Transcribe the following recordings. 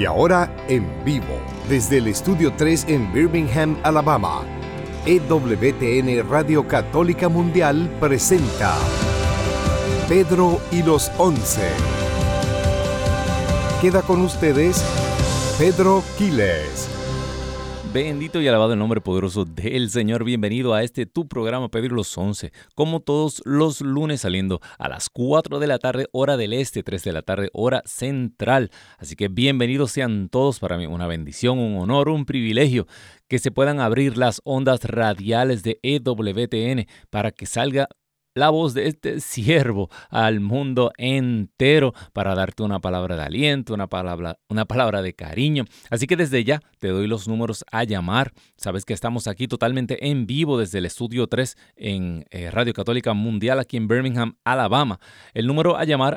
Y ahora en vivo, desde el Estudio 3 en Birmingham, Alabama, EWTN Radio Católica Mundial presenta Pedro y los Once. Queda con ustedes Pedro Quiles. Bendito y alabado el nombre poderoso del Señor. Bienvenido a este tu programa Pedro y los Once, como todos los lunes saliendo a las 4 de la tarde, hora del este, 3 de la tarde, hora central. Así que bienvenidos sean todos. Para mí una bendición, un honor, un privilegio que se puedan abrir las ondas radiales de EWTN para que salga la voz de este siervo al mundo entero para darte una palabra de aliento, una palabra de cariño. Así que desde ya te doy los números a llamar. Sabes que estamos aquí totalmente en vivo desde el Estudio 3 en Radio Católica Mundial aquí en Birmingham, Alabama. El número a llamar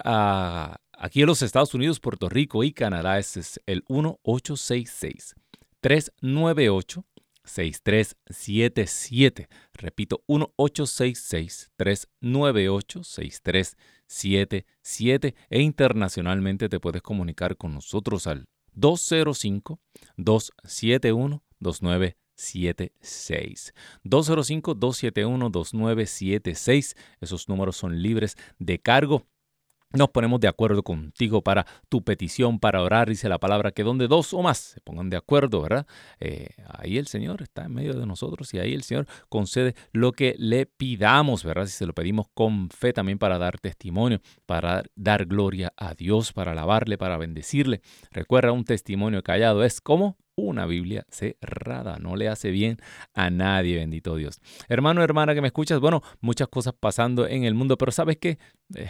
aquí en los Estados Unidos, Puerto Rico y Canadá es el 1-866-398. 6377. Repito, 1-866-398-6377 e internacionalmente te puedes comunicar con nosotros al 205-271-2976. 205-271-2976. Esos números son libres de cargo. Nos ponemos de acuerdo contigo para tu petición, para orar, dice la palabra, que donde dos o más se pongan de acuerdo, ¿verdad? Ahí el Señor está en medio de nosotros y ahí el Señor concede lo que le pidamos, ¿verdad? Si se lo pedimos con fe también para dar testimonio, para dar gloria a Dios, para alabarle, para bendecirle. Recuerda, un testimonio callado es como una Biblia cerrada, no le hace bien a nadie, bendito Dios. Hermano, hermana que me escuchas, bueno, muchas cosas pasando en el mundo, pero ¿sabes qué?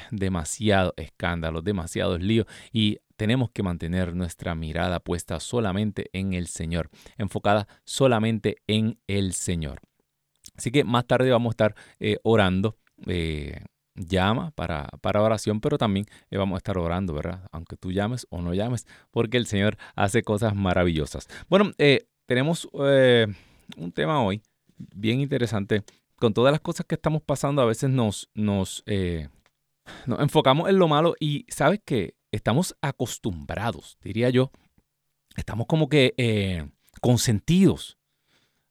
Demasiados escándalos, demasiados líos y tenemos que mantener nuestra mirada puesta solamente en el Señor, enfocada solamente en el Señor. Así que más tarde vamos a estar orando. Llama para oración, pero también vamos a estar orando, ¿verdad? Aunque tú llames o no llames, porque el Señor hace cosas maravillosas. Bueno, tenemos un tema hoy bien interesante. Con todas las cosas que estamos pasando, a veces nos enfocamos en lo malo y sabes que estamos acostumbrados, diría yo. Estamos como que consentidos.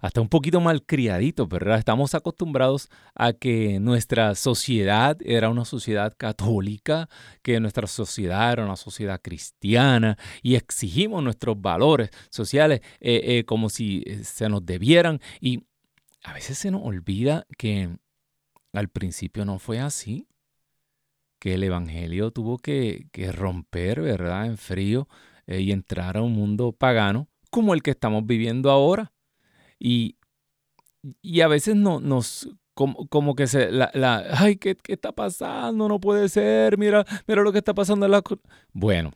Hasta un poquito malcriaditos, ¿verdad? Estamos acostumbrados a que nuestra sociedad era una sociedad católica, que nuestra sociedad era una sociedad cristiana y exigimos nuestros valores sociales como si se nos debieran. Y a veces se nos olvida que al principio no fue así, que el Evangelio tuvo que romper, ¿verdad? En frío y entrar a un mundo pagano como el que estamos viviendo ahora. Y a veces ¿qué está pasando? No puede ser, mira lo que está pasando. Bueno,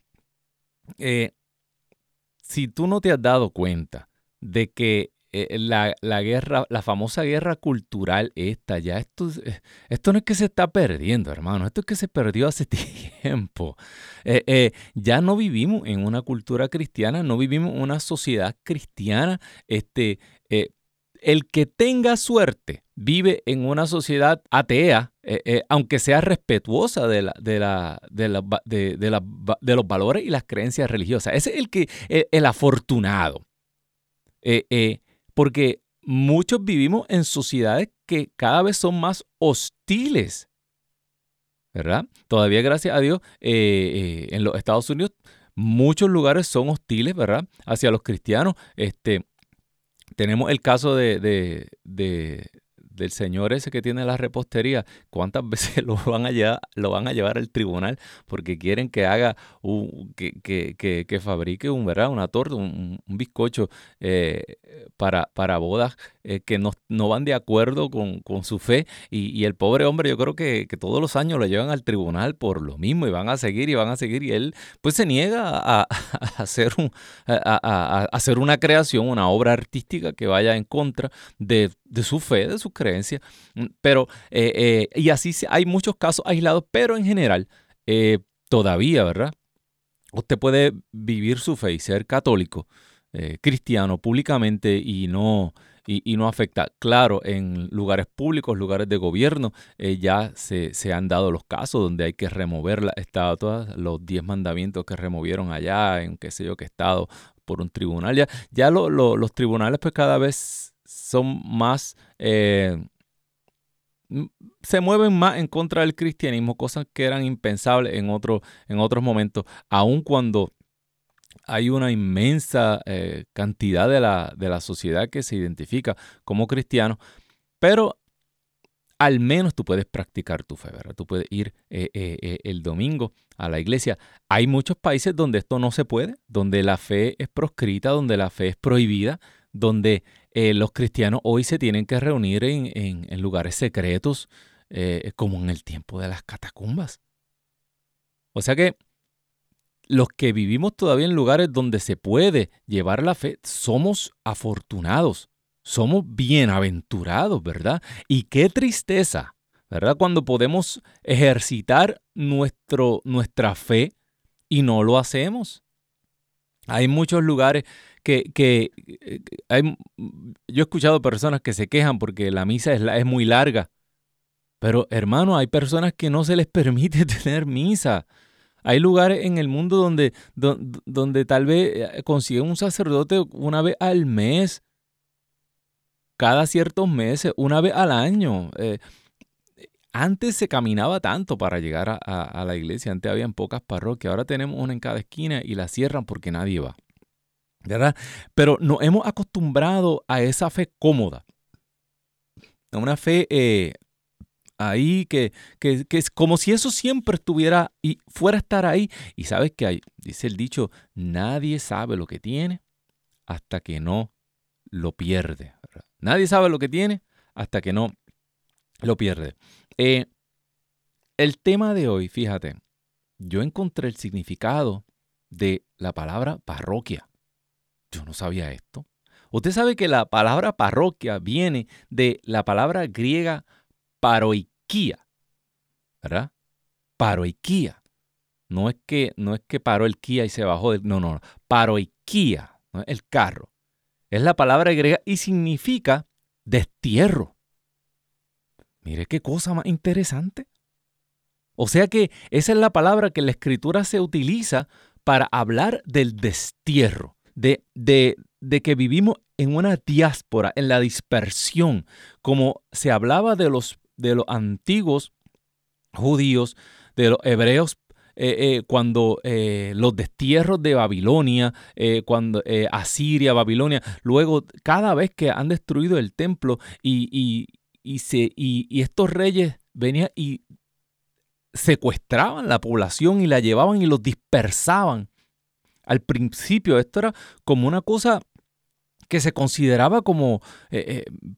si tú no te has dado cuenta de que la guerra, la famosa guerra cultural esta, ya esto no es que se está perdiendo, hermano, esto es que se perdió hace tiempo. Ya no vivimos en una cultura cristiana, no vivimos en una sociedad cristiana. El que tenga suerte vive en una sociedad atea, aunque sea respetuosa de los valores y las creencias religiosas. Ese es el afortunado. Porque muchos vivimos en sociedades que cada vez son más hostiles, ¿verdad? Todavía, gracias a Dios, en los Estados Unidos muchos lugares son hostiles, ¿verdad? Hacia los cristianos. Tenemos el caso del señor ese que tiene la repostería. ¿Cuántas veces lo van a llevar al tribunal porque quieren que haga que fabrique una torta, un bizcocho para bodas que no van de acuerdo con su fe? Y el pobre hombre, yo creo que todos los años lo llevan al tribunal por lo mismo y van a seguir. Y él pues se niega a hacer una creación, una obra artística que vaya en contra de su fe, de sus creencias. Pero, y así hay muchos casos aislados, pero en general todavía, ¿verdad? Usted puede vivir su fe y ser católico, cristiano, públicamente y no... y no afecta. Claro, en lugares públicos, lugares de gobierno, ya se han dado los casos donde hay que remover las estatuas, los 10 mandamientos que removieron allá en qué sé yo qué estado por un tribunal. Ya los tribunales pues cada vez son más... se mueven más en contra del cristianismo, cosas que eran impensables en otros momentos, aun cuando hay una inmensa cantidad de la sociedad que se identifica como cristiano, pero al menos tú puedes practicar tu fe, ¿verdad? Tú puedes ir el domingo a la iglesia. Hay muchos países donde esto no se puede, donde la fe es proscrita, donde la fe es prohibida, donde los cristianos hoy se tienen que reunir en lugares secretos, como en el tiempo de las catacumbas. O sea que los que vivimos todavía en lugares donde se puede llevar la fe, somos afortunados, somos bienaventurados, ¿verdad? Y qué tristeza, ¿verdad? Cuando podemos ejercitar nuestra fe y no lo hacemos. Hay muchos lugares yo he escuchado personas que se quejan porque la misa es muy larga. Pero, hermano, hay personas que no se les permite tener misa. Hay lugares en el mundo donde tal vez consiguen un sacerdote una vez al mes, cada ciertos meses, una vez al año. Antes se caminaba tanto para llegar a la iglesia. Antes había pocas parroquias. Ahora tenemos una en cada esquina y la cierran porque nadie va, ¿verdad? Pero nos hemos acostumbrado a esa fe cómoda. A una fe ahí que es como si eso siempre estuviera y fuera a estar ahí. Y sabes que hay, dice el dicho, nadie sabe lo que tiene hasta que no lo pierde, ¿verdad? Nadie sabe lo que tiene hasta que no lo pierde. El tema de hoy, fíjate, yo encontré el significado de la palabra parroquia. Yo no sabía esto. Usted sabe que la palabra parroquia viene de la palabra griega paroikía, ¿verdad? Paroikía. No es que paró el Kia y se bajó del... No. Paroikía, ¿no? El carro. Es la palabra griega y significa destierro. Mire qué cosa más interesante. O sea que esa es la palabra que en la Escritura se utiliza para hablar del destierro, de que vivimos en una diáspora, en la dispersión, como se hablaba de los antiguos judíos, de los hebreos, cuando los destierros de Babilonia, cuando Asiria, Babilonia, luego cada vez que han destruido el templo y estos reyes venían y secuestraban la población y la llevaban y los dispersaban. Al principio esto era como una cosa que se consideraba como,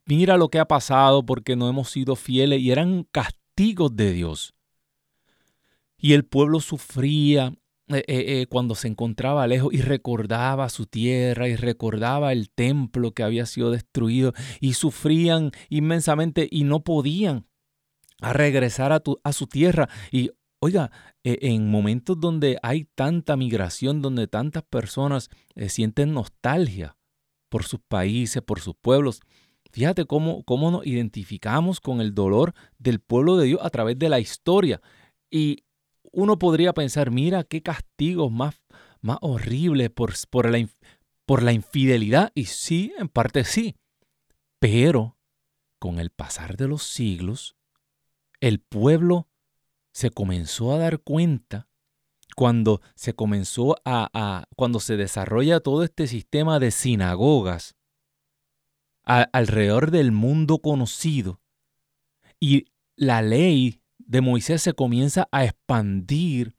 mira lo que ha pasado porque no hemos sido fieles, y eran castigos de Dios. Y el pueblo sufría cuando se encontraba lejos y recordaba su tierra y recordaba el templo que había sido destruido, y sufrían inmensamente y no podían regresar a su tierra. Y oiga, en momentos donde hay tanta migración, donde tantas personas sienten nostalgia por sus países, por sus pueblos, fíjate cómo nos identificamos con el dolor del pueblo de Dios a través de la historia. Y uno podría pensar, mira qué castigos más horribles por la infidelidad. Y sí, en parte sí. Pero con el pasar de los siglos, el pueblo se comenzó a dar cuenta cuando se comenzó cuando se desarrolla todo este sistema de sinagogas alrededor del mundo conocido. Y la ley de Moisés se comienza a expandir,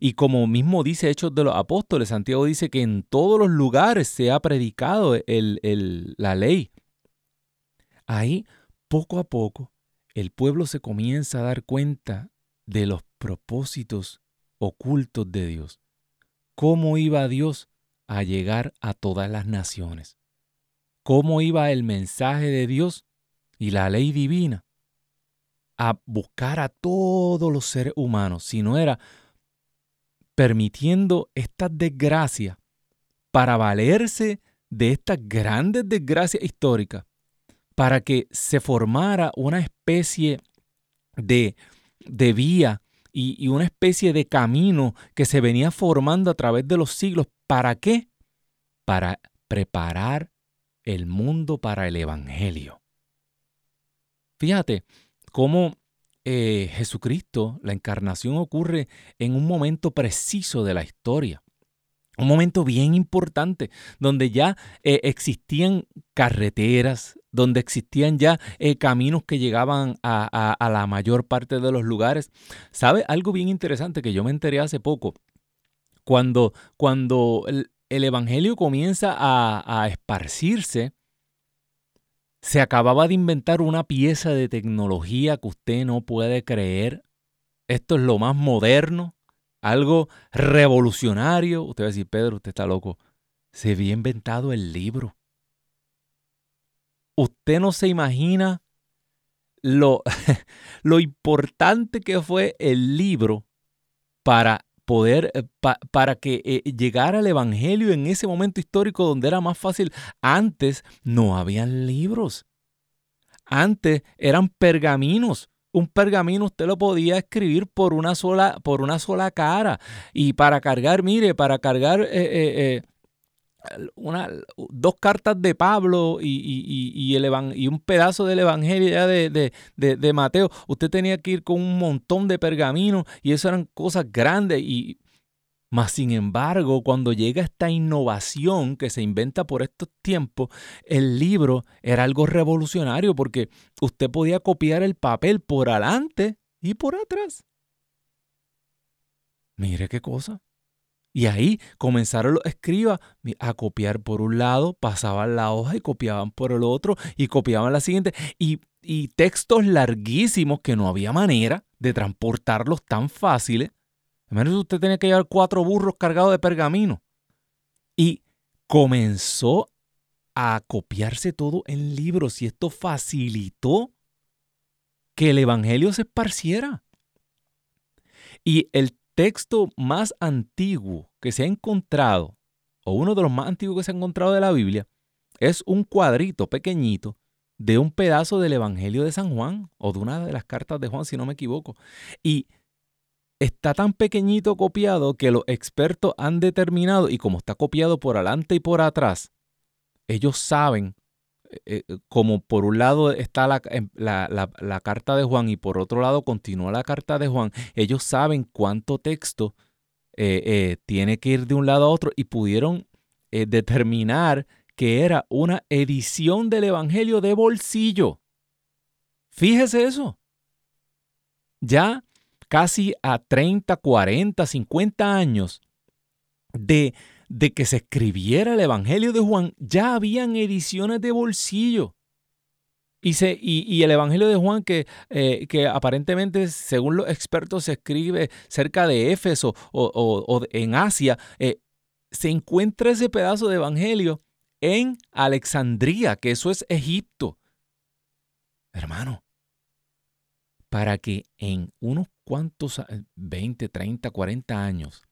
y como mismo dice Hechos de los Apóstoles, Santiago dice que en todos los lugares se ha predicado la ley. Ahí, poco a poco, el pueblo se comienza a dar cuenta de los propósitos ocultos de Dios. ¿Cómo iba Dios a llegar a todas las naciones? ¿Cómo iba el mensaje de Dios y la ley divina a buscar a todos los seres humanos, si no era permitiendo estas desgracias para valerse de estas grandes desgracias históricas para que se formara una especie de vía y una especie de camino que se venía formando a través de los siglos. ¿Para qué? Para preparar el mundo para el Evangelio. Fíjate cómo Jesucristo, la encarnación, ocurre en un momento preciso de la historia. Un momento bien importante, donde ya existían carreteras, donde existían ya caminos que llegaban a la mayor parte de los lugares. ¿Sabe? Algo bien interesante que yo me enteré hace poco. Cuando el Evangelio comienza a esparcirse, se acababa de inventar una pieza de tecnología que usted no puede creer. Esto es lo más moderno. Algo revolucionario. Usted va a decir, Pedro, usted está loco. Se había inventado el libro. Usted no se imagina lo importante que fue el libro para que llegara el Evangelio en ese momento histórico donde era más fácil. Antes no habían libros. Antes eran pergaminos. Un pergamino usted lo podía escribir por una sola cara. Y para cargar dos cartas de Pablo y un pedazo del Evangelio de Mateo, usted tenía que ir con un montón de pergaminos y eso eran cosas grandes. Mas sin embargo, cuando llega esta innovación que se inventa por estos tiempos, el libro era algo revolucionario porque usted podía copiar el papel por adelante y por atrás. Mire qué cosa. Y ahí comenzaron los escribas a copiar por un lado, pasaban la hoja y copiaban por el otro y copiaban la siguiente. Y textos larguísimos que no había manera de transportarlos tan fáciles. A menos que usted tenía que llevar 4 burros cargados de pergamino. Y comenzó a copiarse todo en libros y esto facilitó que el Evangelio se esparciera. Y el texto más antiguo que se ha encontrado, o uno de los más antiguos que se ha encontrado de la Biblia, es un cuadrito pequeñito de un pedazo del Evangelio de San Juan, o de una de las cartas de Juan, si no me equivoco. Y está tan pequeñito copiado que los expertos han determinado, y como está copiado por adelante y por atrás, ellos saben, como por un lado está la carta de Juan y por otro lado continúa la carta de Juan, ellos saben cuánto texto tiene que ir de un lado a otro y pudieron determinar que era una edición del Evangelio de bolsillo. Fíjese eso. Ya casi a 30, 40, 50 años de que se escribiera el Evangelio de Juan, ya habían ediciones de bolsillo. Y el Evangelio de Juan, que aparentemente, según los expertos, se escribe cerca de Éfeso o en Asia, se encuentra ese pedazo de Evangelio en Alejandría, que eso es Egipto. Hermano, para que en unos cuantos, 20, 30, 40 años,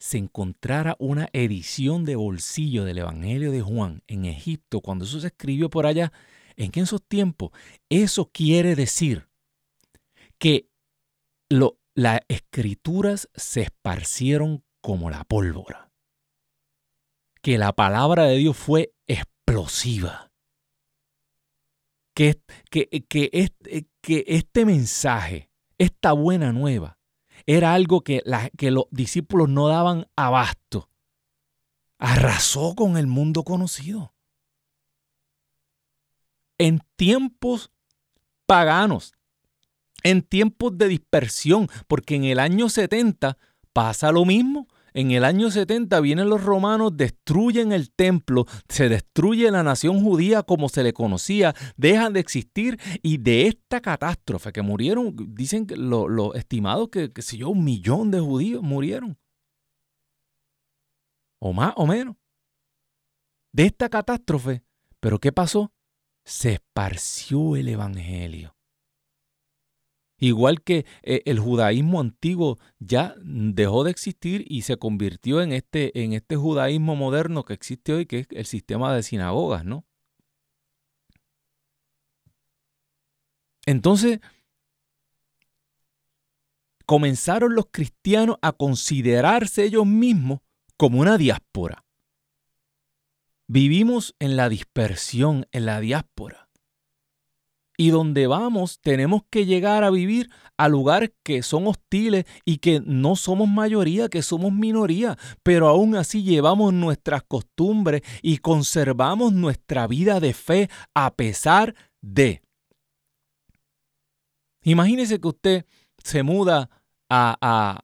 se encontrara una edición de bolsillo del Evangelio de Juan en Egipto, cuando eso se escribió por allá, en esos tiempos, eso quiere decir que las escrituras se esparcieron como la pólvora, que la palabra de Dios fue explosiva. Que este mensaje, esta buena nueva, era algo que los discípulos no daban abasto. Arrasó con el mundo conocido. En tiempos paganos, en tiempos de dispersión, porque en el año 70 pasa lo mismo. En el año 70 vienen los romanos, destruyen el templo, se destruye la nación judía como se le conocía, dejan de existir y de esta catástrofe que murieron, dicen los estimados que 1,000,000 de judíos murieron. O más o menos. De esta catástrofe, ¿pero qué pasó? Se esparció el Evangelio. Igual que el judaísmo antiguo ya dejó de existir y se convirtió en este judaísmo moderno que existe hoy, que es el sistema de sinagogas, ¿no? Entonces, comenzaron los cristianos a considerarse ellos mismos como una diáspora. Vivimos en la dispersión, en la diáspora. Y donde vamos, tenemos que llegar a vivir a lugares que son hostiles y que no somos mayoría, que somos minoría, pero aún así llevamos nuestras costumbres y conservamos nuestra vida de fe a pesar de. Imagínese que usted se muda a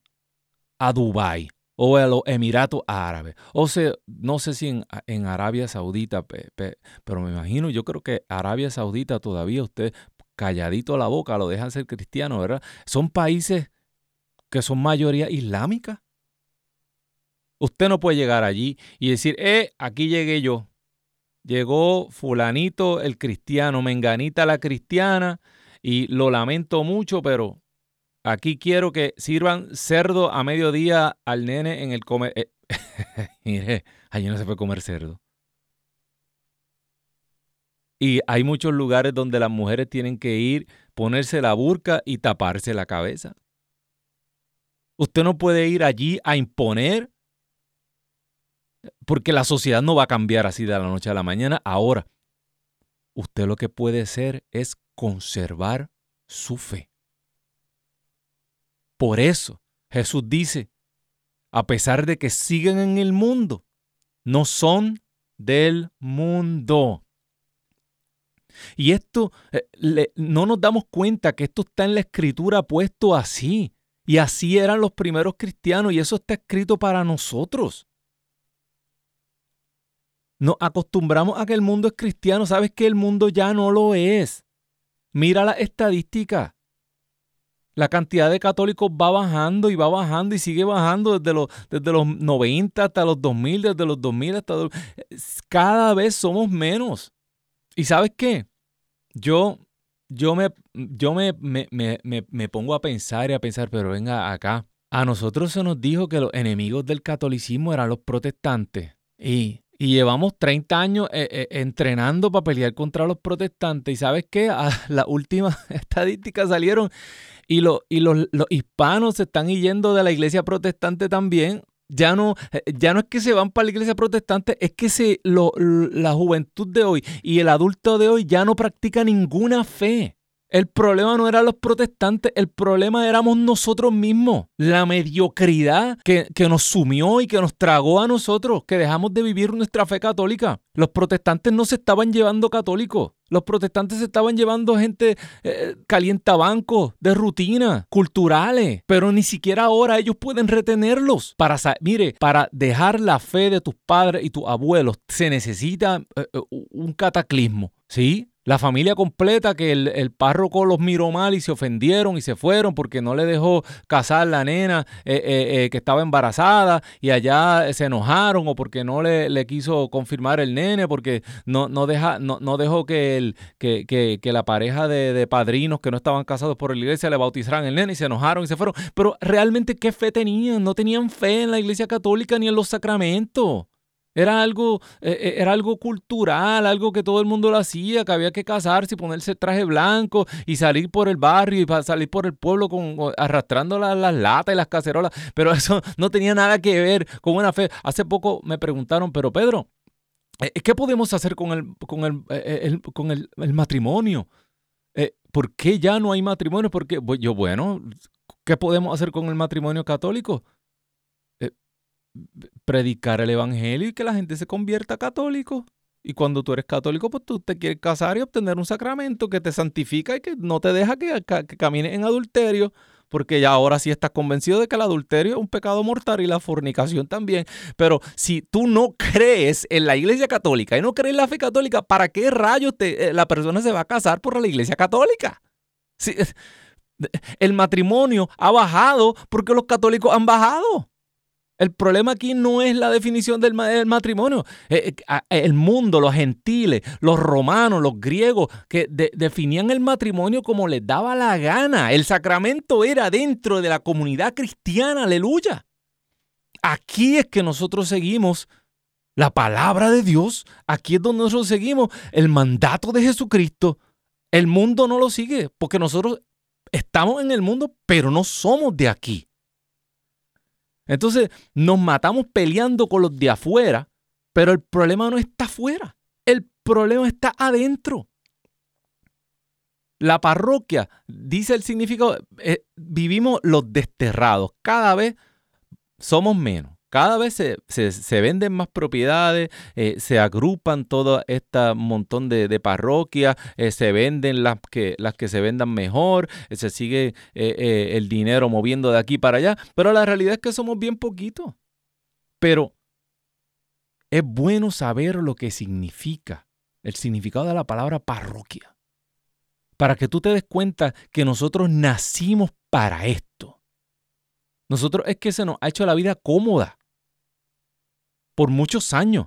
Dubái o a los Emiratos Árabes. No sé si en Arabia Saudita, pero me imagino, yo creo que Arabia Saudita todavía usted calladito la boca lo dejan ser cristiano, ¿verdad? Son países que son mayoría islámica. Usted no puede llegar allí y decir, aquí llegué yo. Llegó fulanito el cristiano, menganita la cristiana, y lo lamento mucho, pero aquí quiero que sirvan cerdo a mediodía al nene en el comer. Mire, allí no se puede comer cerdo. Y hay muchos lugares donde las mujeres tienen que ir, ponerse la burka y taparse la cabeza. Usted no puede ir allí a imponer, porque la sociedad no va a cambiar así de la noche a la mañana. Ahora, usted lo que puede hacer es conservar su fe. Por eso Jesús dice, a pesar de que siguen en el mundo, no son del mundo. Y esto, no nos damos cuenta que esto está en la Escritura puesto así. Y así eran los primeros cristianos y eso está escrito para nosotros. Nos acostumbramos a que el mundo es cristiano. ¿Sabes que el mundo ya no lo es? Mira las estadísticas. La cantidad de católicos va bajando y sigue bajando desde los 90 hasta los 2000, desde los 2000 hasta los... Cada vez somos menos. ¿Y sabes qué? Yo me pongo a pensar, pero venga acá. A nosotros se nos dijo que los enemigos del catolicismo eran los protestantes. Y llevamos 30 años entrenando para pelear contra los protestantes. ¿Y sabes qué? Las últimas estadísticas salieron y los hispanos se están yendo de la iglesia protestante también. Ya no es que se van para la iglesia protestante, es que la juventud de hoy y el adulto de hoy ya no practica ninguna fe. El problema no eran los protestantes, el problema éramos nosotros mismos. La mediocridad que nos sumió y que nos tragó a nosotros, que dejamos de vivir nuestra fe católica. Los protestantes no se estaban llevando católicos. Los protestantes se estaban llevando gente calientabancos, de rutina, culturales. Pero ni siquiera ahora ellos pueden retenerlos. Para dejar la fe de tus padres y tus abuelos se necesita un cataclismo, ¿sí? La familia completa que el párroco los miró mal y se ofendieron y se fueron porque no le dejó casar la nena que estaba embarazada y allá se enojaron o porque no le quiso confirmar el nene porque no dejó que la pareja de padrinos que no estaban casados por la iglesia le bautizaran el nene y se enojaron y se fueron. Pero realmente, ¿qué fe tenían? No tenían fe en la iglesia católica ni en los sacramentos. Era algo cultural, algo que todo el mundo lo hacía, que había que casarse y ponerse traje blanco y salir por el barrio y salir por el pueblo arrastrando las latas y las cacerolas. Pero eso no tenía nada que ver con una fe. Hace poco me preguntaron, pero Pedro, ¿qué podemos hacer con el matrimonio? ¿Por qué ya no hay matrimonio? Porque yo, bueno, ¿qué podemos hacer con el matrimonio católico? Predicar el evangelio y que la gente se convierta a católico. Y cuando tú eres católico, pues tú te quieres casar y obtener un sacramento que te santifica y que no te deja que camines en adulterio, porque ya ahora sí estás convencido de que el adulterio es un pecado mortal y la fornicación también. Pero si tú no crees en la iglesia católica y no crees en la fe católica, ¿para qué rayos la persona se va a casar por la iglesia católica? Sí, el matrimonio ha bajado porque los católicos han bajado. El problema aquí no es la definición del matrimonio. El mundo, los gentiles, los romanos, los griegos, que definían el matrimonio como les daba la gana. El sacramento era dentro de la comunidad cristiana, aleluya. Aquí es que nosotros seguimos la palabra de Dios. Aquí es donde nosotros seguimos el mandato de Jesucristo. El mundo no lo sigue porque nosotros estamos en el mundo, pero no somos de aquí. Entonces nos matamos peleando con los de afuera, pero el problema no está afuera, el problema está adentro. La parroquia, dice el significado, vivimos los desterrados, cada vez somos menos, cada vez se venden más propiedades, se agrupan todo este montón de parroquias, se venden las que se vendan mejor, se sigue el dinero moviendo de aquí para allá, pero la realidad es que somos bien poquitos. Pero es bueno saber lo que significa, el significado de la palabra parroquia, para que tú te des cuenta que nosotros nacimos para esto. Nosotros es que se nos ha hecho la vida cómoda por muchos años,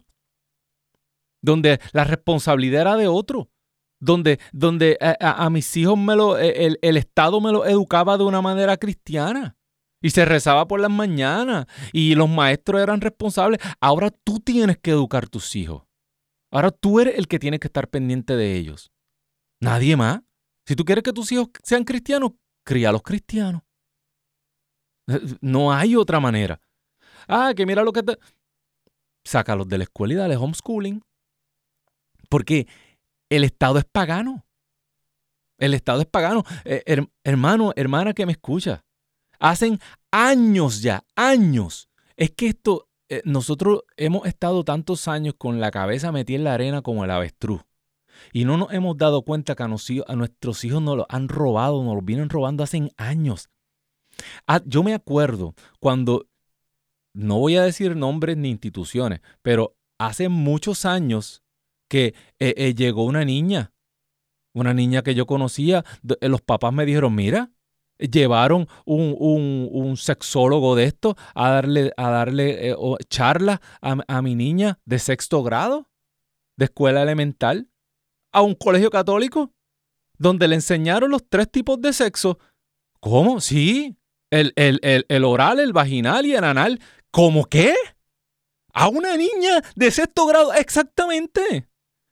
donde la responsabilidad era de otro, donde a mis hijos el Estado me los educaba de una manera cristiana y se rezaba por las mañanas y los maestros eran responsables. Ahora tú tienes que educar a tus hijos. Ahora tú eres el que tiene que estar pendiente de ellos. Nadie más. Si tú quieres que tus hijos sean cristianos, cría a los cristianos. No hay otra manera. Que mira lo que te... Sácalos de la escuela y dale homeschooling. Porque el Estado es pagano. El Estado es pagano. Hermano, hermana que me escucha. Hacen años ya, años. Es que esto, nosotros hemos estado tantos años con la cabeza metida en la arena como el avestruz. Y no nos hemos dado cuenta que a nuestros hijos nos los han robado, nos los vienen robando hace años. Yo me acuerdo cuando, no voy a decir nombres ni instituciones, pero hace muchos años que llegó una niña que yo conocía. Los papás me dijeron, mira, llevaron un sexólogo de esto a darle charlas a mi niña de sexto grado, de escuela elemental, a un colegio católico, donde le enseñaron los 3 tipos de sexo. ¿Cómo? Sí. El oral, el vaginal y el anal. ¿Cómo qué? A una niña de sexto grado, exactamente.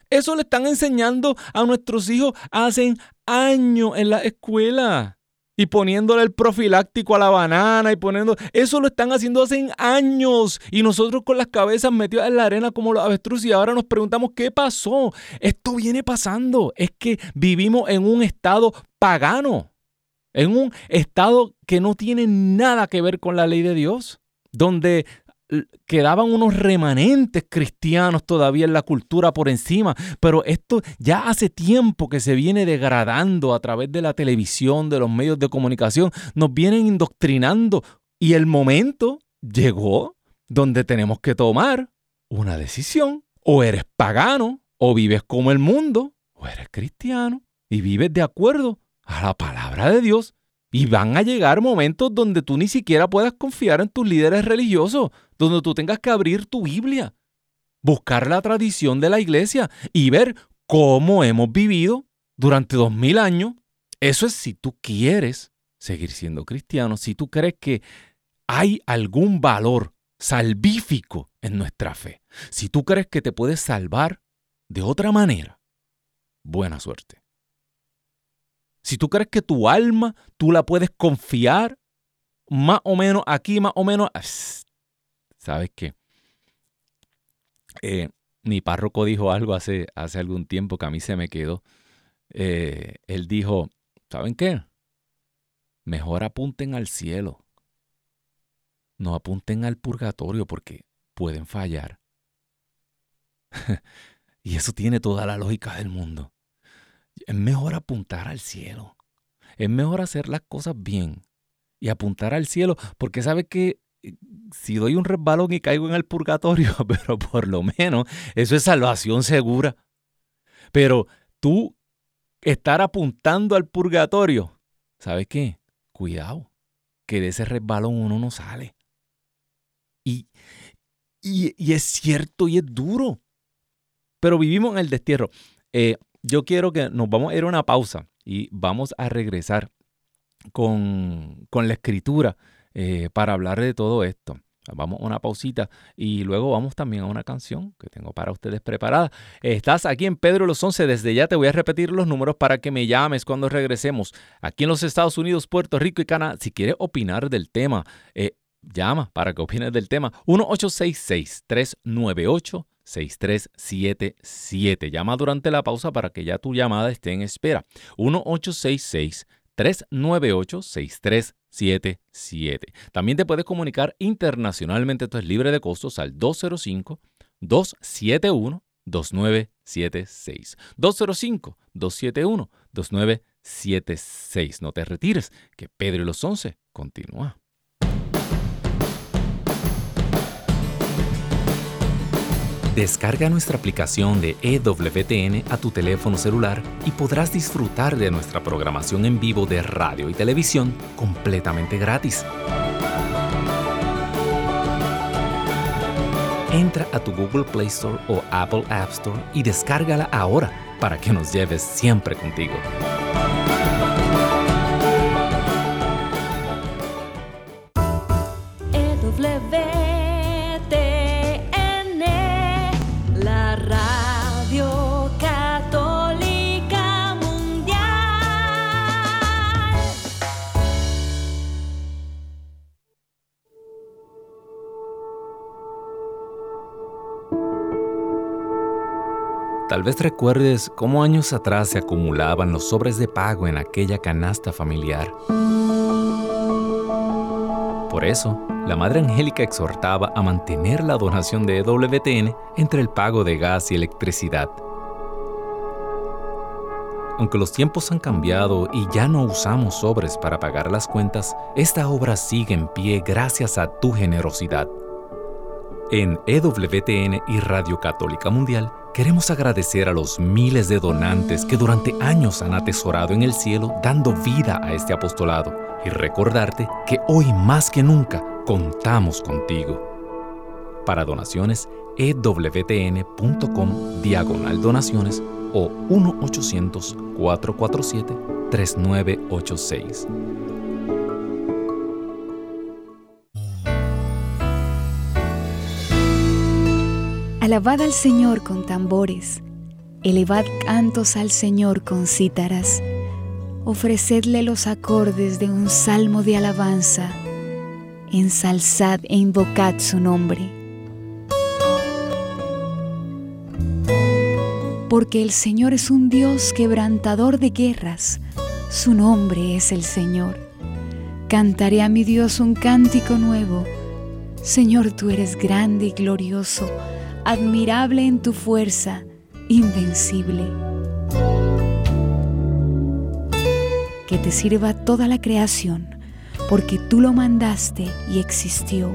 Eso le están enseñando a nuestros hijos hace años en la escuela. Y poniéndole el profiláctico a la banana y poniendo... Eso lo están haciendo hace años. Y nosotros con las cabezas metidas en la arena como los avestruz y ahora nos preguntamos ¿qué pasó? Esto viene pasando. Es que vivimos en un estado pagano. En un estado que no tiene nada que ver con la ley de Dios, donde quedaban unos remanentes cristianos todavía en la cultura por encima, pero esto ya hace tiempo que se viene degradando a través de la televisión, de los medios de comunicación, nos vienen indoctrinando y el momento llegó donde tenemos que tomar una decisión. O eres pagano, o vives como el mundo, o eres cristiano y vives de acuerdo a la palabra de Dios. Y van a llegar momentos donde tú ni siquiera puedas confiar en tus líderes religiosos, donde tú tengas que abrir tu Biblia, buscar la tradición de la iglesia y ver cómo hemos vivido durante 2000 años. Eso es si tú quieres seguir siendo cristiano, si tú crees que hay algún valor salvífico en nuestra fe, si tú crees que te puedes salvar de otra manera. Buena suerte. Si tú crees que tu alma, tú la puedes confiar más o menos aquí, más o menos... ¿Sabes qué? Mi párroco dijo algo hace algún tiempo que a mí se me quedó. Él dijo, ¿saben qué? Mejor apunten al cielo. No apunten al purgatorio porque pueden fallar. Y eso tiene toda la lógica del mundo. Es mejor apuntar al cielo. Es mejor hacer las cosas bien y apuntar al cielo, porque sabes que si doy un resbalón y caigo en el purgatorio, pero por lo menos eso es salvación segura. Pero tú estar apuntando al purgatorio, ¿sabes qué? Cuidado, que de ese resbalón uno no sale. Y es cierto y es duro. Pero vivimos en el destierro. Yo quiero que nos vamos a ir a una pausa y vamos a regresar con la escritura para hablar de todo esto. Vamos a una pausita y luego vamos también a una canción que tengo para ustedes preparada. Estás aquí en Pedro y los Once. Desde ya te voy a repetir los números para que me llames cuando regresemos. Aquí en los Estados Unidos, Puerto Rico y Canadá, si quieres opinar del tema, llama para que opines del tema. 1-866-398-6377. Llama durante la pausa para que ya tu llamada esté en espera. 1-866-398-6377. También te puedes comunicar internacionalmente, esto es libre de costos, al 205-271-2976. 205-271-2976. No te retires, que Pedro y los Once continúa. Descarga nuestra aplicación de EWTN a tu teléfono celular y podrás disfrutar de nuestra programación en vivo de radio y televisión completamente gratis. Entra a tu Google Play Store o Apple App Store y descárgala ahora para que nos lleves siempre contigo. Tal vez recuerdes cómo años atrás se acumulaban los sobres de pago en aquella canasta familiar. Por eso, la Madre Angélica exhortaba a mantener la donación de EWTN entre el pago de gas y electricidad. Aunque los tiempos han cambiado y ya no usamos sobres para pagar las cuentas, esta obra sigue en pie gracias a tu generosidad. En EWTN y Radio Católica Mundial, queremos agradecer a los miles de donantes que durante años han atesorado en el cielo dando vida a este apostolado y recordarte que hoy más que nunca contamos contigo. Para donaciones, ewtn.com/donaciones o 1-800-447-3986. Alabad al Señor con tambores, elevad cantos al Señor con cítaras, ofrecedle los acordes de un salmo de alabanza, ensalzad e invocad su nombre. Porque el Señor es un Dios quebrantador de guerras, su nombre es el Señor. Cantaré a mi Dios un cántico nuevo, Señor, tú eres grande y glorioso, admirable en tu fuerza, invencible. Que te sirva toda la creación, porque tú lo mandaste y existió.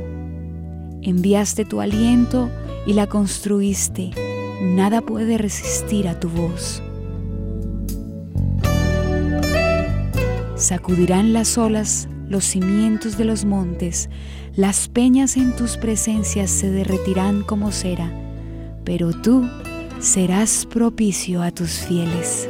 Enviaste tu aliento y la construiste. Nada puede resistir a tu voz. Sacudirán las olas los cimientos de los montes, las peñas en tus presencias se derretirán como cera, pero tú serás propicio a tus fieles.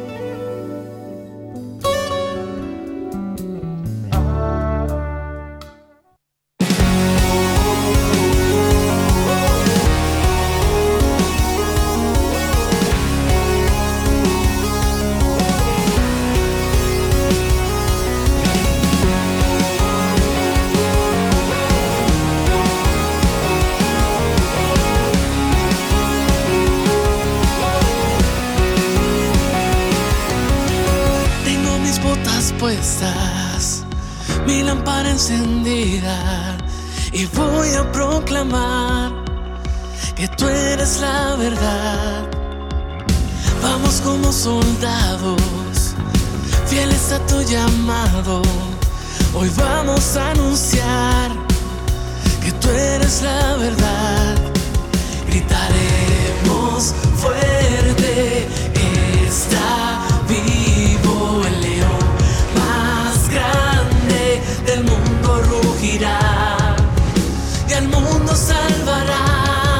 Hoy vamos a anunciar que tú eres la verdad. Gritaremos fuerte, está vivo el león más grande del mundo, rugirá y al mundo salvará.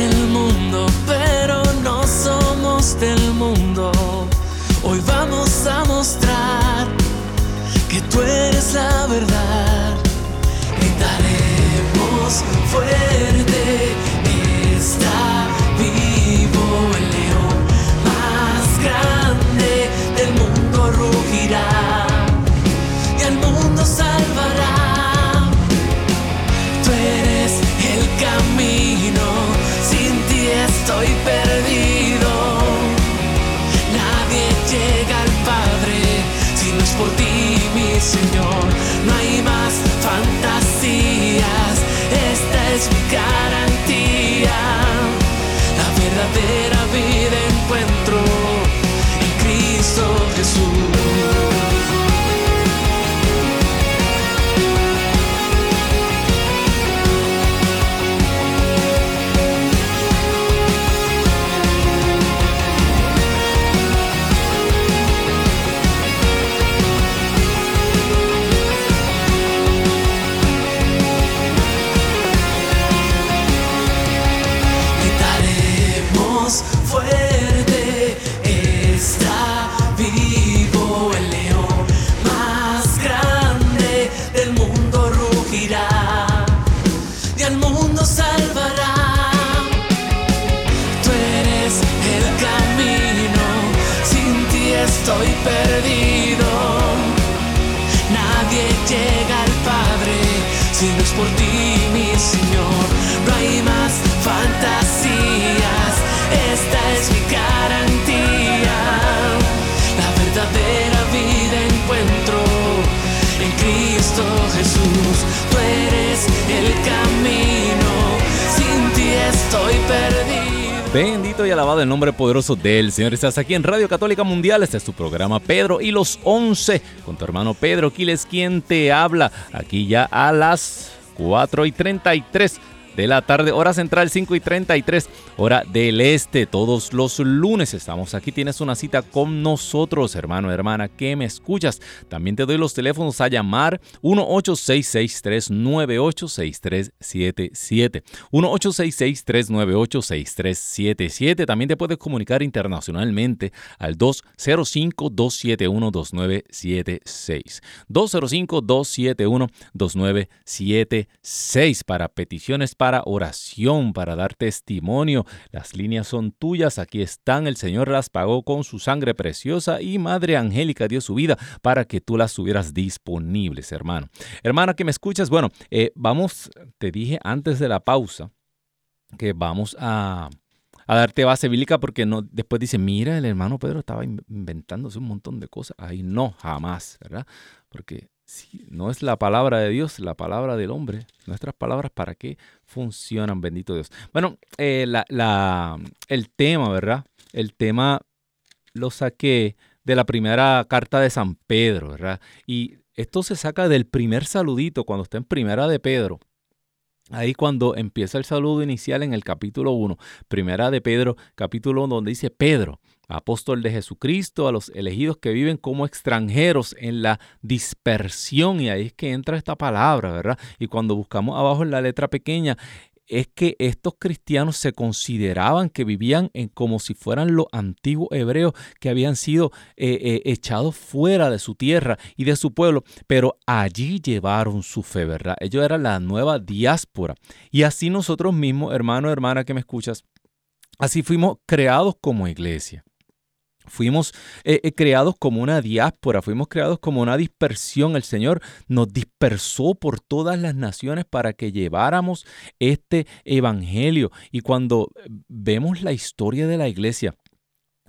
el mundo, pero no somos del mundo. Hoy vamos a mostrar que tú eres la verdad. Gritaremos fuerte, está vivo el león más grande del mundo, rugirá y al mundo salvará. Tú eres el camino, sin ti estoy perdido. Nadie llega al Padre si no es por ti, mi Señor. No hay más fantasías, esta es mi garantía. La verdadera vida encuentro en Cristo Jesús. Bendito y alabado el nombre poderoso del Señor. Estás aquí en Radio Católica Mundial. Este es tu programa Pedro y los Once, con tu hermano Pedro Quiles, quien te habla. Aquí ya a las 4:33 de la tarde, hora central, 5:33, hora del este. Todos los lunes estamos aquí. Tienes una cita con nosotros, hermano, hermana, que me escuchas. También te doy los teléfonos a llamar: 1-866-398-6377. 1-866-398-6377. También te puedes comunicar internacionalmente al 205-271-2976. 205-271-2976 para peticiones, para oración, para dar testimonio. Las líneas son tuyas, aquí están. El Señor las pagó con su sangre preciosa y Madre Angélica dio su vida para que tú las tuvieras disponibles, hermano. Hermana, que me escuchas, bueno, vamos, te dije antes de la pausa que vamos a darte base bíblica, porque no, después dice, mira, el hermano Pedro estaba inventándose un montón de cosas. Ahí no, jamás, ¿verdad? Porque si no es la palabra de Dios, la palabra del hombre, nuestras palabras, ¿para qué funcionan? Bendito Dios. Bueno, el tema, ¿verdad? El tema lo saqué de la primera carta de San Pedro, ¿verdad? Y esto se saca del primer saludito, cuando está en Primera de Pedro. Ahí cuando empieza el saludo inicial en el capítulo 1, Primera de Pedro, capítulo 1, donde dice Pedro, apóstol de Jesucristo, a los elegidos que viven como extranjeros en la dispersión. Y ahí es que entra esta palabra, ¿verdad? Y cuando buscamos abajo en la letra pequeña, es que estos cristianos se consideraban que vivían como si fueran los antiguos hebreos que habían sido echados fuera de su tierra y de su pueblo, pero allí llevaron su fe, ¿verdad? Ellos eran la nueva diáspora. Y así nosotros mismos, hermano, hermana, que me escuchas, así fuimos creados como iglesia. Fuimos creados como una diáspora, fuimos creados como una dispersión. El Señor nos dispersó por todas las naciones para que lleváramos este evangelio. Y cuando vemos la historia de la iglesia,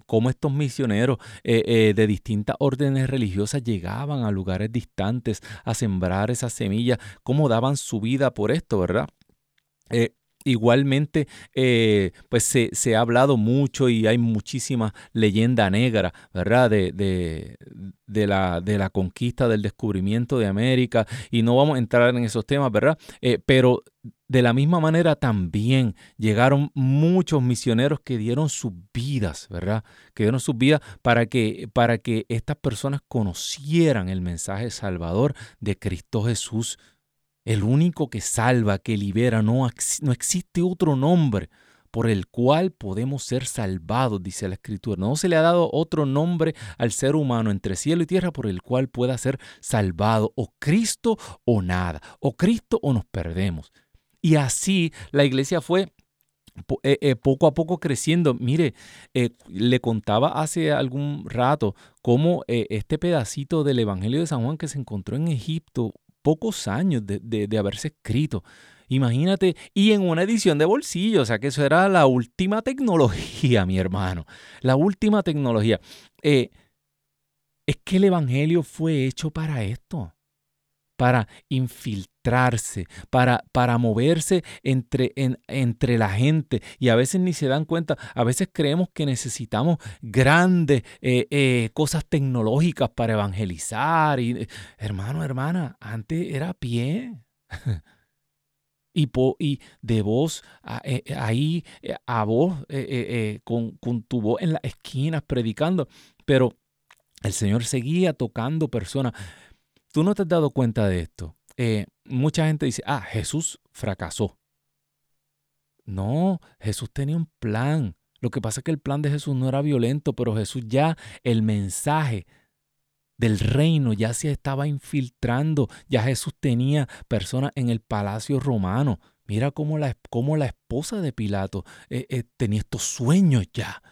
cómo estos misioneros de distintas órdenes religiosas llegaban a lugares distantes a sembrar esas semillas, cómo daban su vida por esto, ¿verdad? Igualmente, pues se ha hablado mucho y hay muchísima leyenda negra, ¿verdad? De la conquista, del descubrimiento de América, y no vamos a entrar en esos temas, ¿verdad? Pero de la misma manera también llegaron muchos misioneros que dieron sus vidas, ¿verdad? Que dieron sus vidas para que estas personas conocieran el mensaje salvador de Cristo Jesús. El único que salva, que libera, no existe otro nombre por el cual podemos ser salvados, dice la Escritura. No se le ha dado otro nombre al ser humano entre cielo y tierra por el cual pueda ser salvado, o Cristo o nada, o Cristo o nos perdemos. Y así la iglesia fue poco a poco creciendo. Mire, le contaba hace algún rato cómo este pedacito del Evangelio de San Juan que se encontró en Egipto, pocos años de haberse escrito, imagínate, y en una edición de bolsillo, o sea que eso era la última tecnología, mi hermano, la última tecnología. Es que el Evangelio fue hecho para esto, para infiltrarse, para moverse entre la gente, y a veces ni se dan cuenta. A veces creemos que necesitamos grandes cosas tecnológicas para evangelizar. Y, hermano, hermana, antes era a pie y de voz ahí a voz, con tu voz en las esquinas predicando, pero el Señor seguía tocando personas. ¿Tú no te has dado cuenta de esto? Mucha gente dice, Jesús fracasó. No, Jesús tenía un plan. Lo que pasa es que el plan de Jesús no era violento, pero Jesús ya, el mensaje del reino ya se estaba infiltrando. Ya Jesús tenía personas en el palacio romano. Mira cómo la esposa de Pilato tenía estos sueños ya.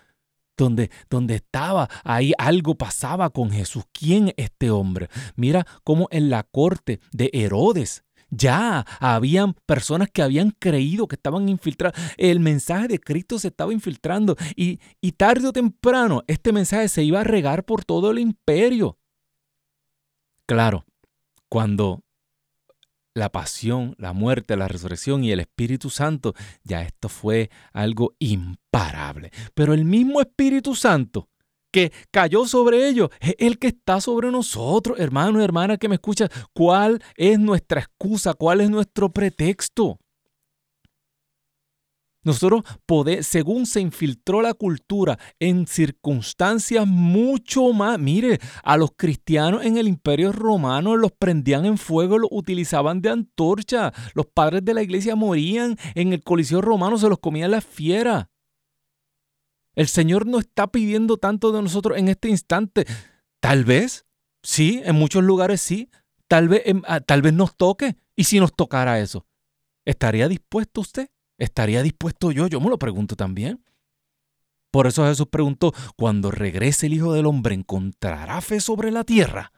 Donde estaba, ahí algo pasaba con Jesús. ¿Quién es este hombre? Mira cómo en la corte de Herodes ya habían personas que habían creído, que estaban infiltradas. El mensaje de Cristo se estaba infiltrando y tarde o temprano este mensaje se iba a regar por todo el imperio. Claro, cuando la pasión, la muerte, la resurrección y el Espíritu Santo, ya esto fue algo imparable. Pero el mismo Espíritu Santo que cayó sobre ellos es el que está sobre nosotros, hermano, hermana que me escucha. ¿Cuál es nuestra excusa? ¿Cuál es nuestro pretexto? Nosotros según se infiltró la cultura en circunstancias mucho más. Mire, a los cristianos en el Imperio Romano los prendían en fuego, los utilizaban de antorcha. Los padres de la iglesia morían en el Coliseo Romano, se los comían las fieras. El Señor no está pidiendo tanto de nosotros en este instante. Tal vez, sí, en muchos lugares sí. Tal vez nos toque. Y si nos tocara eso, ¿estaría dispuesto usted? ¿Estaría dispuesto yo? Yo me lo pregunto también. Por eso Jesús preguntó, cuando regrese el Hijo del Hombre, ¿encontrará fe sobre la tierra?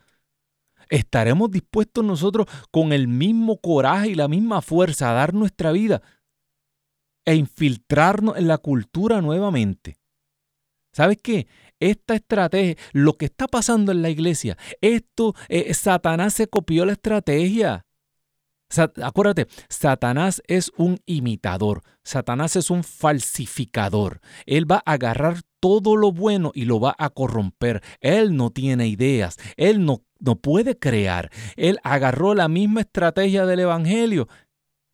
¿Estaremos dispuestos nosotros con el mismo coraje y la misma fuerza a dar nuestra vida e infiltrarnos en la cultura nuevamente? ¿Sabes qué? Esta estrategia, lo que está pasando en la iglesia, Satanás se copió la estrategia. Acuérdate, Satanás es un imitador, Satanás es un falsificador. Él va a agarrar todo lo bueno y lo va a corromper. Él no tiene ideas, él no puede crear. Él agarró la misma estrategia del Evangelio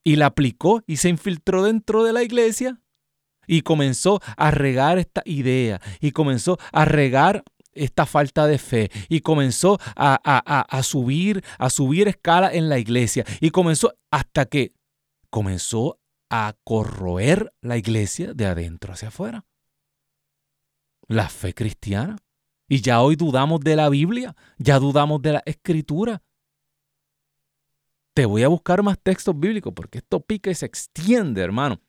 y la aplicó y se infiltró dentro de la iglesia y comenzó a regar esta idea y comenzó a regar esta falta de fe y comenzó a subir escala en la iglesia y comenzó hasta que comenzó a corroer la iglesia de adentro hacia afuera. La fe cristiana. Y ya hoy dudamos de la Biblia, ya dudamos de la Escritura. Te voy a buscar más textos bíblicos porque esto pica y se extiende, hermano.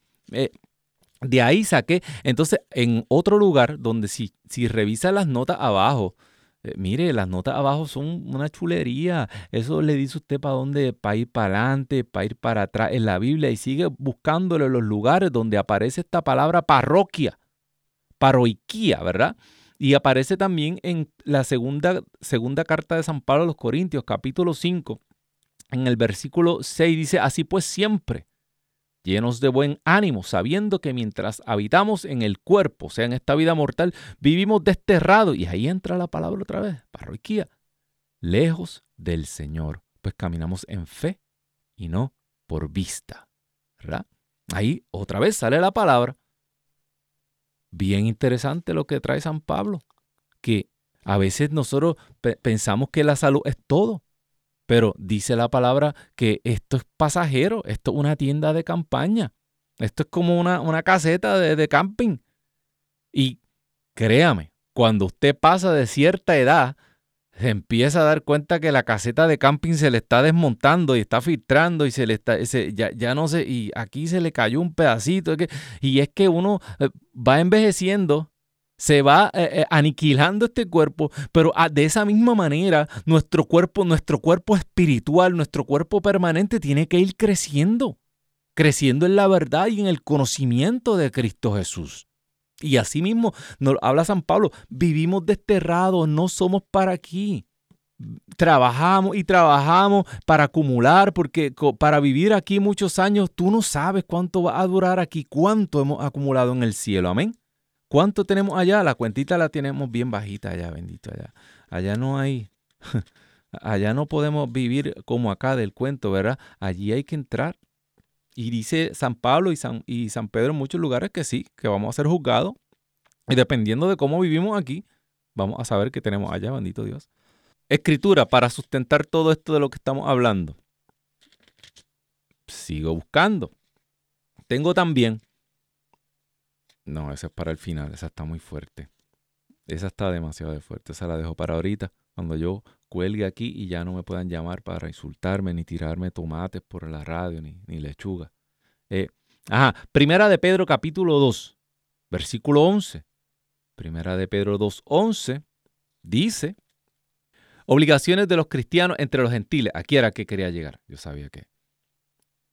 De ahí saqué, entonces, en otro lugar donde si revisas las notas abajo, mire, las notas abajo son una chulería. Eso le dice usted para dónde, para ir para adelante, para ir para atrás en la Biblia, y sigue buscándole los lugares donde aparece esta palabra parroquia, paroikía, ¿verdad? Y aparece también en la segunda carta de San Pablo a los Corintios, capítulo 5, en el versículo 6, dice, así pues siempre, llenos de buen ánimo, sabiendo que mientras habitamos en el cuerpo, o sea, en esta vida mortal, vivimos desterrados. Y ahí entra la palabra otra vez, parroquía, lejos del Señor. Pues caminamos en fe y no por vista, ¿verdad? Ahí otra vez sale la palabra. Bien interesante lo que trae San Pablo, que a veces nosotros pensamos que la salud es todo. Pero dice la palabra que esto es pasajero, esto es una tienda de campaña. Esto es como una caseta de camping. Y créame, cuando usted pasa de cierta edad, se empieza a dar cuenta que la caseta de camping se le está desmontando y está filtrando y ya no sé, y aquí se le cayó un pedacito. Y es que uno va envejeciendo, se va aniquilando este cuerpo, pero de esa misma manera nuestro cuerpo espiritual, nuestro cuerpo permanente tiene que ir creciendo en la verdad y en el conocimiento de Cristo Jesús. Y así mismo nos habla San Pablo, vivimos desterrados, no somos para aquí. Trabajamos y trabajamos para acumular, porque para vivir aquí muchos años, tú no sabes cuánto va a durar aquí, cuánto hemos acumulado en el cielo, amén. ¿Cuánto tenemos allá? La cuentita la tenemos bien bajita allá, bendito allá. Allá no hay, allá no podemos vivir como acá del cuento, ¿verdad? Allí hay que entrar. Y dice San Pablo y San Pedro en muchos lugares que sí, que vamos a ser juzgados. Y dependiendo de cómo vivimos aquí, vamos a saber qué tenemos allá, bendito Dios. Escritura, para sustentar todo esto de lo que estamos hablando. Sigo buscando. Tengo también... No, esa es para el final, esa está muy fuerte. Esa está demasiado de fuerte, esa la dejo para ahorita, cuando yo cuelgue aquí y ya no me puedan llamar para insultarme, ni tirarme tomates por la radio, ni lechuga. Primera de Pedro capítulo 2, versículo 11. Primera de Pedro 2, 11, dice, obligaciones de los cristianos entre los gentiles. Aquí era que quería llegar, yo sabía que.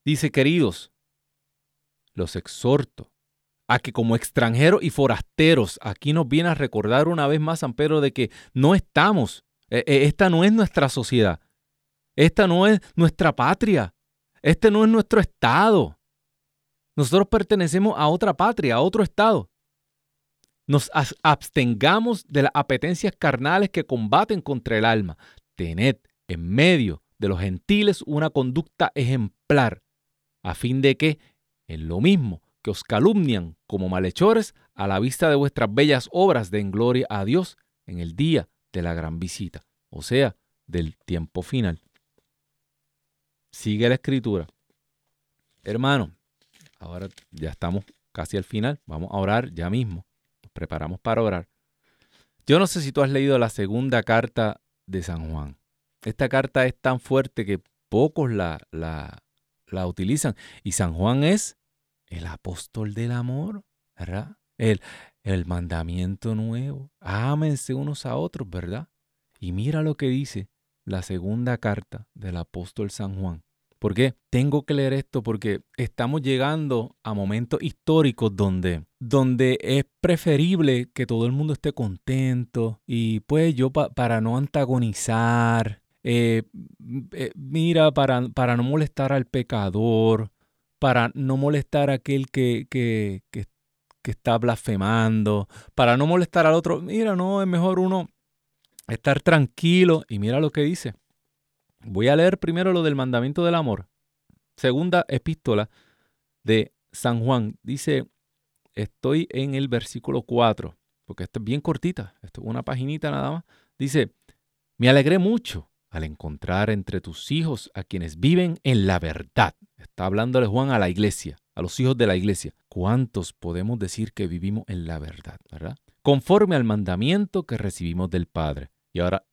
Dice, queridos, los exhorto a que como extranjeros y forasteros, aquí nos viene a recordar una vez más San Pedro de que no estamos, esta no es nuestra sociedad, esta no es nuestra patria, este no es nuestro estado. Nosotros pertenecemos a otra patria, a otro estado. Nos abstengamos de las apetencias carnales que combaten contra el alma. Tened en medio de los gentiles una conducta ejemplar, a fin de que, en lo mismo que os calumnian como malhechores, a la vista de vuestras bellas obras den gloria a Dios en el día de la gran visita, o sea, del tiempo final. Sigue la escritura. Hermano, ahora ya estamos casi al final, vamos a orar ya mismo, nos preparamos para orar. Yo no sé si tú has leído la segunda carta de San Juan. Esta carta es tan fuerte que pocos la utilizan, y San Juan es el apóstol del amor, ¿verdad? El mandamiento nuevo. Ámense unos a otros, ¿verdad? Y mira lo que dice la segunda carta del apóstol San Juan. ¿Por qué? Tengo que leer esto porque estamos llegando a momentos históricos donde es preferible que todo el mundo esté contento y pues yo para no antagonizar, para no molestar al pecador, para no molestar a aquel que está blasfemando, para no molestar al otro. Mira, no, es mejor uno estar tranquilo. Y mira lo que dice. Voy a leer primero lo del mandamiento del amor. Segunda epístola de San Juan. Dice, estoy en el versículo 4, porque esto es bien cortita, esto es una paginita nada más. Dice, me alegré mucho al encontrar entre tus hijos a quienes viven en la verdad. Está hablándole Juan a la iglesia, a los hijos de la iglesia. ¿Cuántos podemos decir que vivimos en la verdad, verdad? Conforme al mandamiento que recibimos del Padre.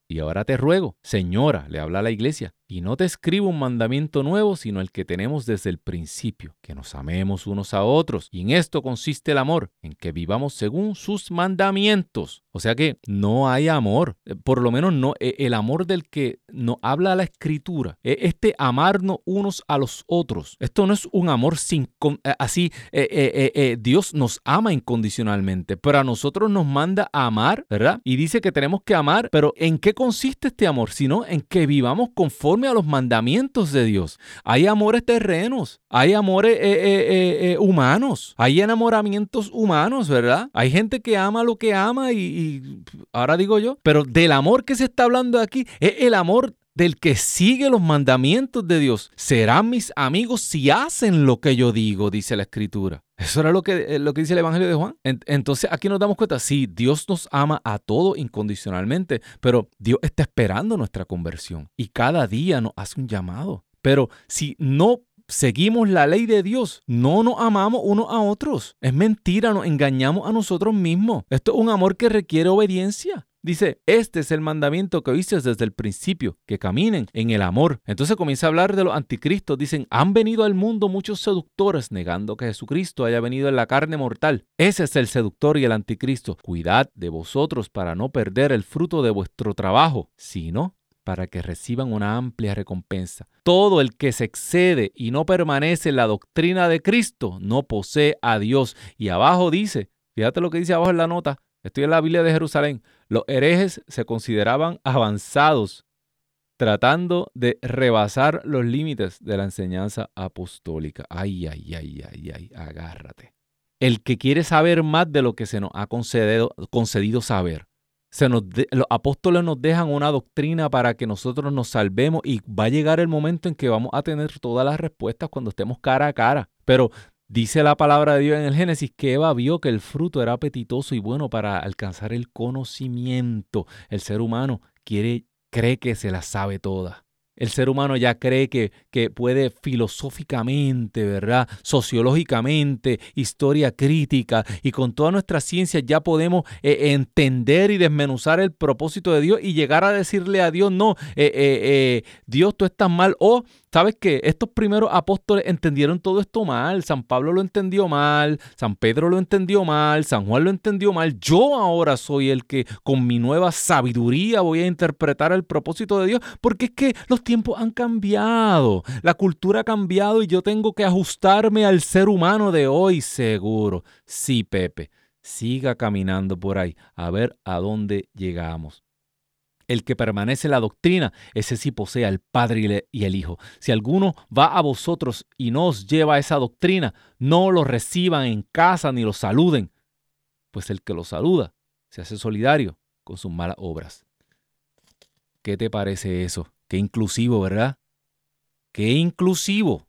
Y ahora te ruego, Señora, le habla a la iglesia, y no te escribo un mandamiento nuevo, sino el que tenemos desde el principio, que nos amemos unos a otros. Y en esto consiste el amor, en que vivamos según sus mandamientos. O sea que no hay amor, por lo menos no el amor del que nos habla la Escritura. Este amarnos unos a los otros. Esto no es un amor Dios nos ama incondicionalmente, pero a nosotros nos manda a amar, ¿verdad? Y dice que tenemos que amar, pero ¿en qué consiste este amor? Sino en que vivamos conforme a los mandamientos de Dios. Hay amores terrenos, hay amores humanos, hay enamoramientos humanos, ¿verdad? Hay gente que ama lo que ama y ahora digo yo, pero del amor que se está hablando aquí es el amor del que sigue los mandamientos de Dios. Serán mis amigos si hacen lo que yo digo, dice la Escritura. Eso era lo que dice el Evangelio de Juan. Entonces aquí nos damos cuenta, sí, Dios nos ama a todos incondicionalmente, pero Dios está esperando nuestra conversión y cada día nos hace un llamado. Pero si no seguimos la ley de Dios, no nos amamos unos a otros. Es mentira, nos engañamos a nosotros mismos. Esto es un amor que requiere obediencia. Dice, este es el mandamiento que oísteis desde el principio, que caminen en el amor. Entonces comienza a hablar de los anticristos. Dicen, han venido al mundo muchos seductores, negando que Jesucristo haya venido en la carne mortal. Ese es el seductor y el anticristo. Cuidad de vosotros para no perder el fruto de vuestro trabajo, sino para que reciban una amplia recompensa. Todo el que se excede y no permanece en la doctrina de Cristo, no posee a Dios. Y abajo dice, fíjate lo que dice abajo en la nota, estoy en la Biblia de Jerusalén. Los herejes se consideraban avanzados, tratando de rebasar los límites de la enseñanza apostólica. Agárrate. El que quiere saber más de lo que se nos ha concedido saber. Los apóstoles nos dejan una doctrina para que nosotros nos salvemos y va a llegar el momento en que vamos a tener todas las respuestas cuando estemos cara a cara. Pero dice la palabra de Dios en el Génesis que Eva vio que el fruto era apetitoso y bueno para alcanzar el conocimiento. El ser humano cree que se las sabe todas. El ser humano ya cree que puede filosóficamente, ¿verdad?, sociológicamente, historia crítica, y con toda nuestra ciencia ya podemos entender y desmenuzar el propósito de Dios y llegar a decirle a Dios, no, Dios, tú estás mal. O, ¿sabes qué? Estos primeros apóstoles entendieron todo esto mal. San Pablo lo entendió mal, San Pedro lo entendió mal, San Juan lo entendió mal. Yo ahora soy el que con mi nueva sabiduría voy a interpretar el propósito de Dios, porque es que los tiempos han cambiado, la cultura ha cambiado y yo tengo que ajustarme al ser humano de hoy, seguro. Sí, Pepe, siga caminando por ahí, a ver a dónde llegamos. El que permanece en la doctrina, ese sí posee al Padre y el Hijo. Si alguno va a vosotros y no os lleva a esa doctrina, no lo reciban en casa ni lo saluden, pues el que lo saluda se hace solidario con sus malas obras. ¿Qué te parece eso? Qué inclusivo, ¿verdad? Qué inclusivo.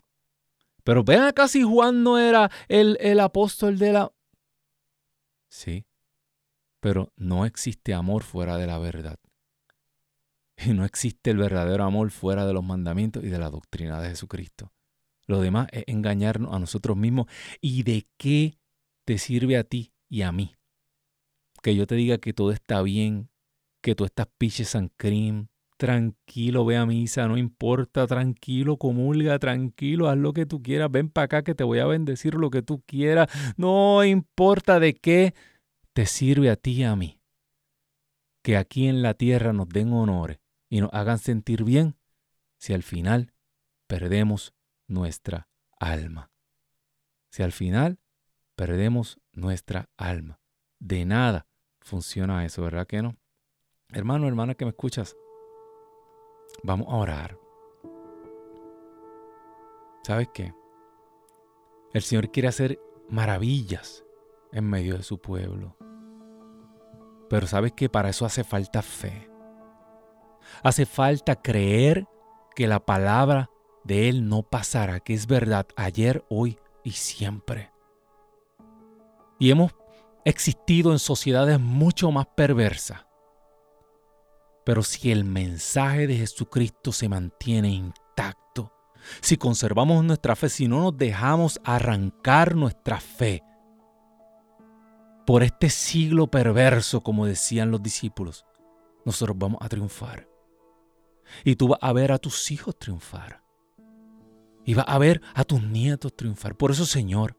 Pero ven acá, si Juan no era el apóstol de la... Sí, pero no existe amor fuera de la verdad. Y no existe el verdadero amor fuera de los mandamientos y de la doctrina de Jesucristo. Lo demás es engañarnos a nosotros mismos. ¿Y de qué te sirve a ti y a mí? Que yo te diga que todo está bien, que tú estás peaches and cream, tranquilo, ve a misa, no importa, tranquilo, comulga, tranquilo, haz lo que tú quieras, ven para acá que te voy a bendecir lo que tú quieras, no importa. De qué te sirve a ti y a mí que aquí en la tierra nos den honores y nos hagan sentir bien si al final perdemos nuestra alma. De nada funciona eso, ¿verdad que no? Hermano, hermana que me escuchas, vamos a orar. ¿Sabes qué? El Señor quiere hacer maravillas en medio de su pueblo. Pero ¿sabes qué? Para eso hace falta fe. Hace falta creer que la palabra de Él no pasará, que es verdad ayer, hoy y siempre. Y hemos existido en sociedades mucho más perversas. Pero si el mensaje de Jesucristo se mantiene intacto, si conservamos nuestra fe, si no nos dejamos arrancar nuestra fe por este siglo perverso, como decían los discípulos, nosotros vamos a triunfar. Y tú vas a ver a tus hijos triunfar. Y vas a ver a tus nietos triunfar. Por eso, Señor,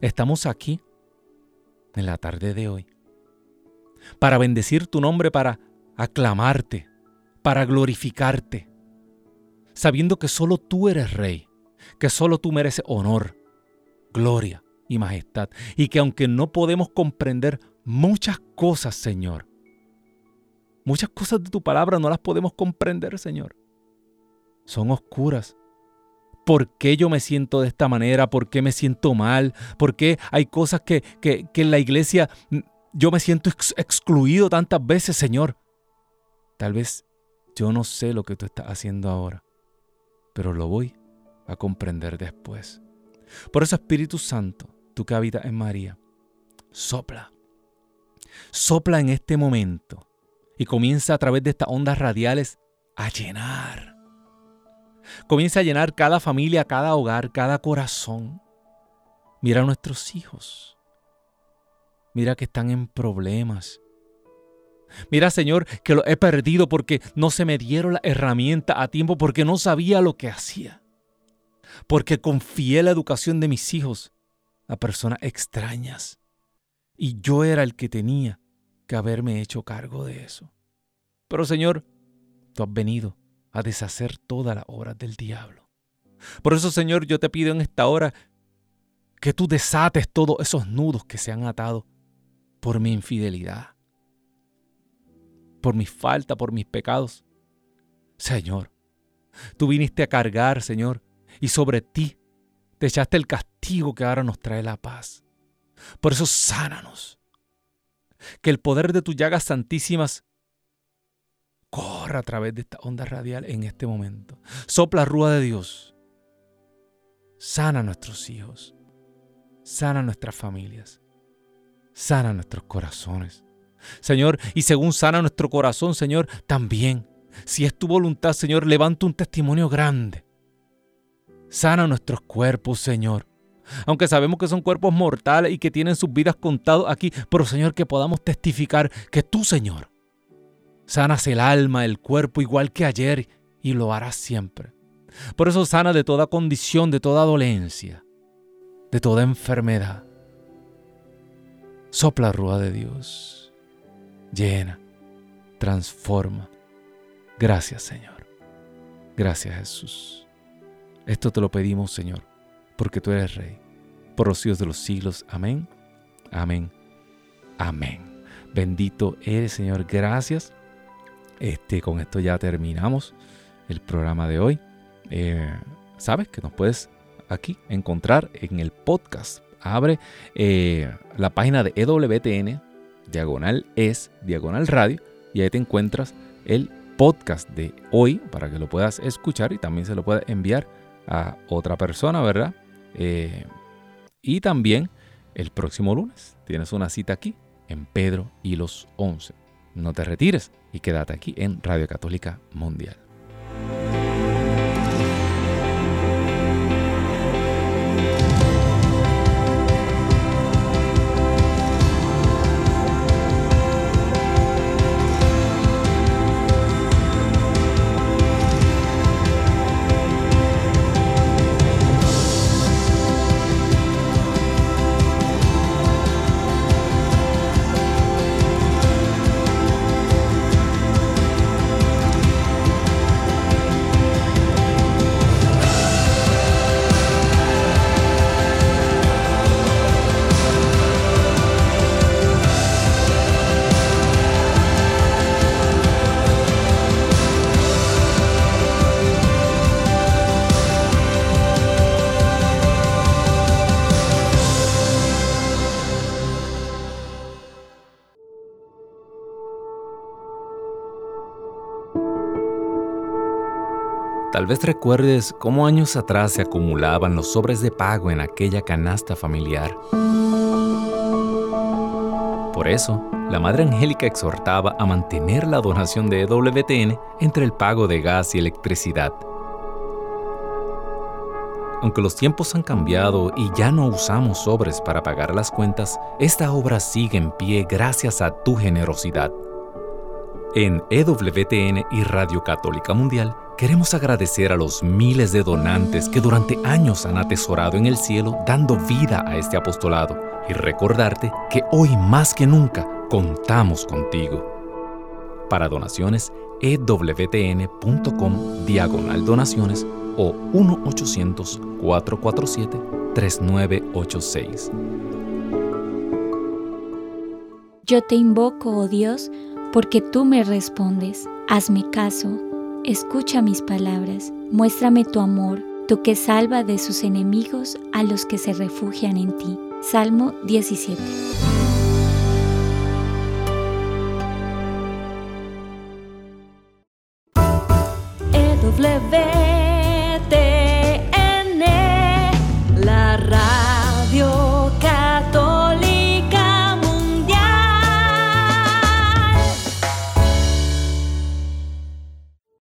estamos aquí en la tarde de hoy para bendecir tu nombre, para aclamarte, para glorificarte, sabiendo que solo tú eres Rey, que solo tú mereces honor, gloria y majestad, y que aunque no podemos comprender muchas cosas, Señor, muchas cosas de tu palabra no las podemos comprender, Señor, son oscuras. ¿Por qué yo me siento de esta manera? ¿Por qué me siento mal? ¿Por qué hay cosas que en la iglesia yo me siento excluido tantas veces, Señor? Tal vez yo no sé lo que tú estás haciendo ahora, pero lo voy a comprender después. Por eso, Espíritu Santo, tú que habitas en María, sopla. Sopla en este momento y comienza a través de estas ondas radiales a llenar. Comienza a llenar cada familia, cada hogar, cada corazón. Mira a nuestros hijos. Mira que están en problemas. Mira, Señor, que lo he perdido porque no se me dieron las herramientas a tiempo, porque no sabía lo que hacía. Porque confié la educación de mis hijos a personas extrañas. Y yo era el que tenía que haberme hecho cargo de eso. Pero, Señor, tú has venido a deshacer todas las obras del diablo. Por eso, Señor, yo te pido en esta hora que tú desates todos esos nudos que se han atado por mi infidelidad, por mis faltas, por mis pecados. Señor, tú viniste a cargar, Señor, y sobre ti te echaste el castigo que ahora nos trae la paz. Por eso sánanos. Que el poder de tus llagas santísimas corra a través de esta onda radial en este momento. Sopla rúa de Dios. Sana a nuestros hijos. Sana a nuestras familias. Sana a nuestros corazones. Señor, y según sana nuestro corazón, Señor, también, si es tu voluntad, Señor, levanta un testimonio grande. Sana nuestros cuerpos, Señor. Aunque sabemos que son cuerpos mortales y que tienen sus vidas contadas aquí, pero, Señor, que podamos testificar que tú, Señor, sanas el alma, el cuerpo, igual que ayer, y lo harás siempre. Por eso sana de toda condición, de toda dolencia, de toda enfermedad. Sopla rúa de Dios. Llena, transforma. Gracias, Señor. Gracias, Jesús. Esto te lo pedimos, Señor, porque tú eres Rey, por los siglos de los siglos. Amén, amén, amén. Bendito eres, Señor. Gracias. Con esto ya terminamos el programa de hoy. Sabes que nos puedes aquí encontrar en el podcast. Abre la página de EWTN. /es/radio, y ahí te encuentras el podcast de hoy para que lo puedas escuchar y también se lo puedas enviar a otra persona, ¿verdad? Y también el próximo lunes tienes una cita aquí en Pedro y los Once. No te retires y quédate aquí en Radio Católica Mundial. Tal vez recuerdes cómo años atrás se acumulaban los sobres de pago en aquella canasta familiar. Por eso, la Madre Angélica exhortaba a mantener la donación de EWTN entre el pago de gas y electricidad. Aunque los tiempos han cambiado y ya no usamos sobres para pagar las cuentas, esta obra sigue en pie gracias a tu generosidad. En EWTN y Radio Católica Mundial, queremos agradecer a los miles de donantes que durante años han atesorado en el cielo dando vida a este apostolado y recordarte que hoy más que nunca contamos contigo. Para donaciones, ewtn.com/donaciones o 1-800-447-3986. Yo te invoco, oh Dios, porque tú me respondes. Hazme caso. Escucha mis palabras, muéstrame tu amor, tú que salva de sus enemigos a los que se refugian en ti. Salmo 17.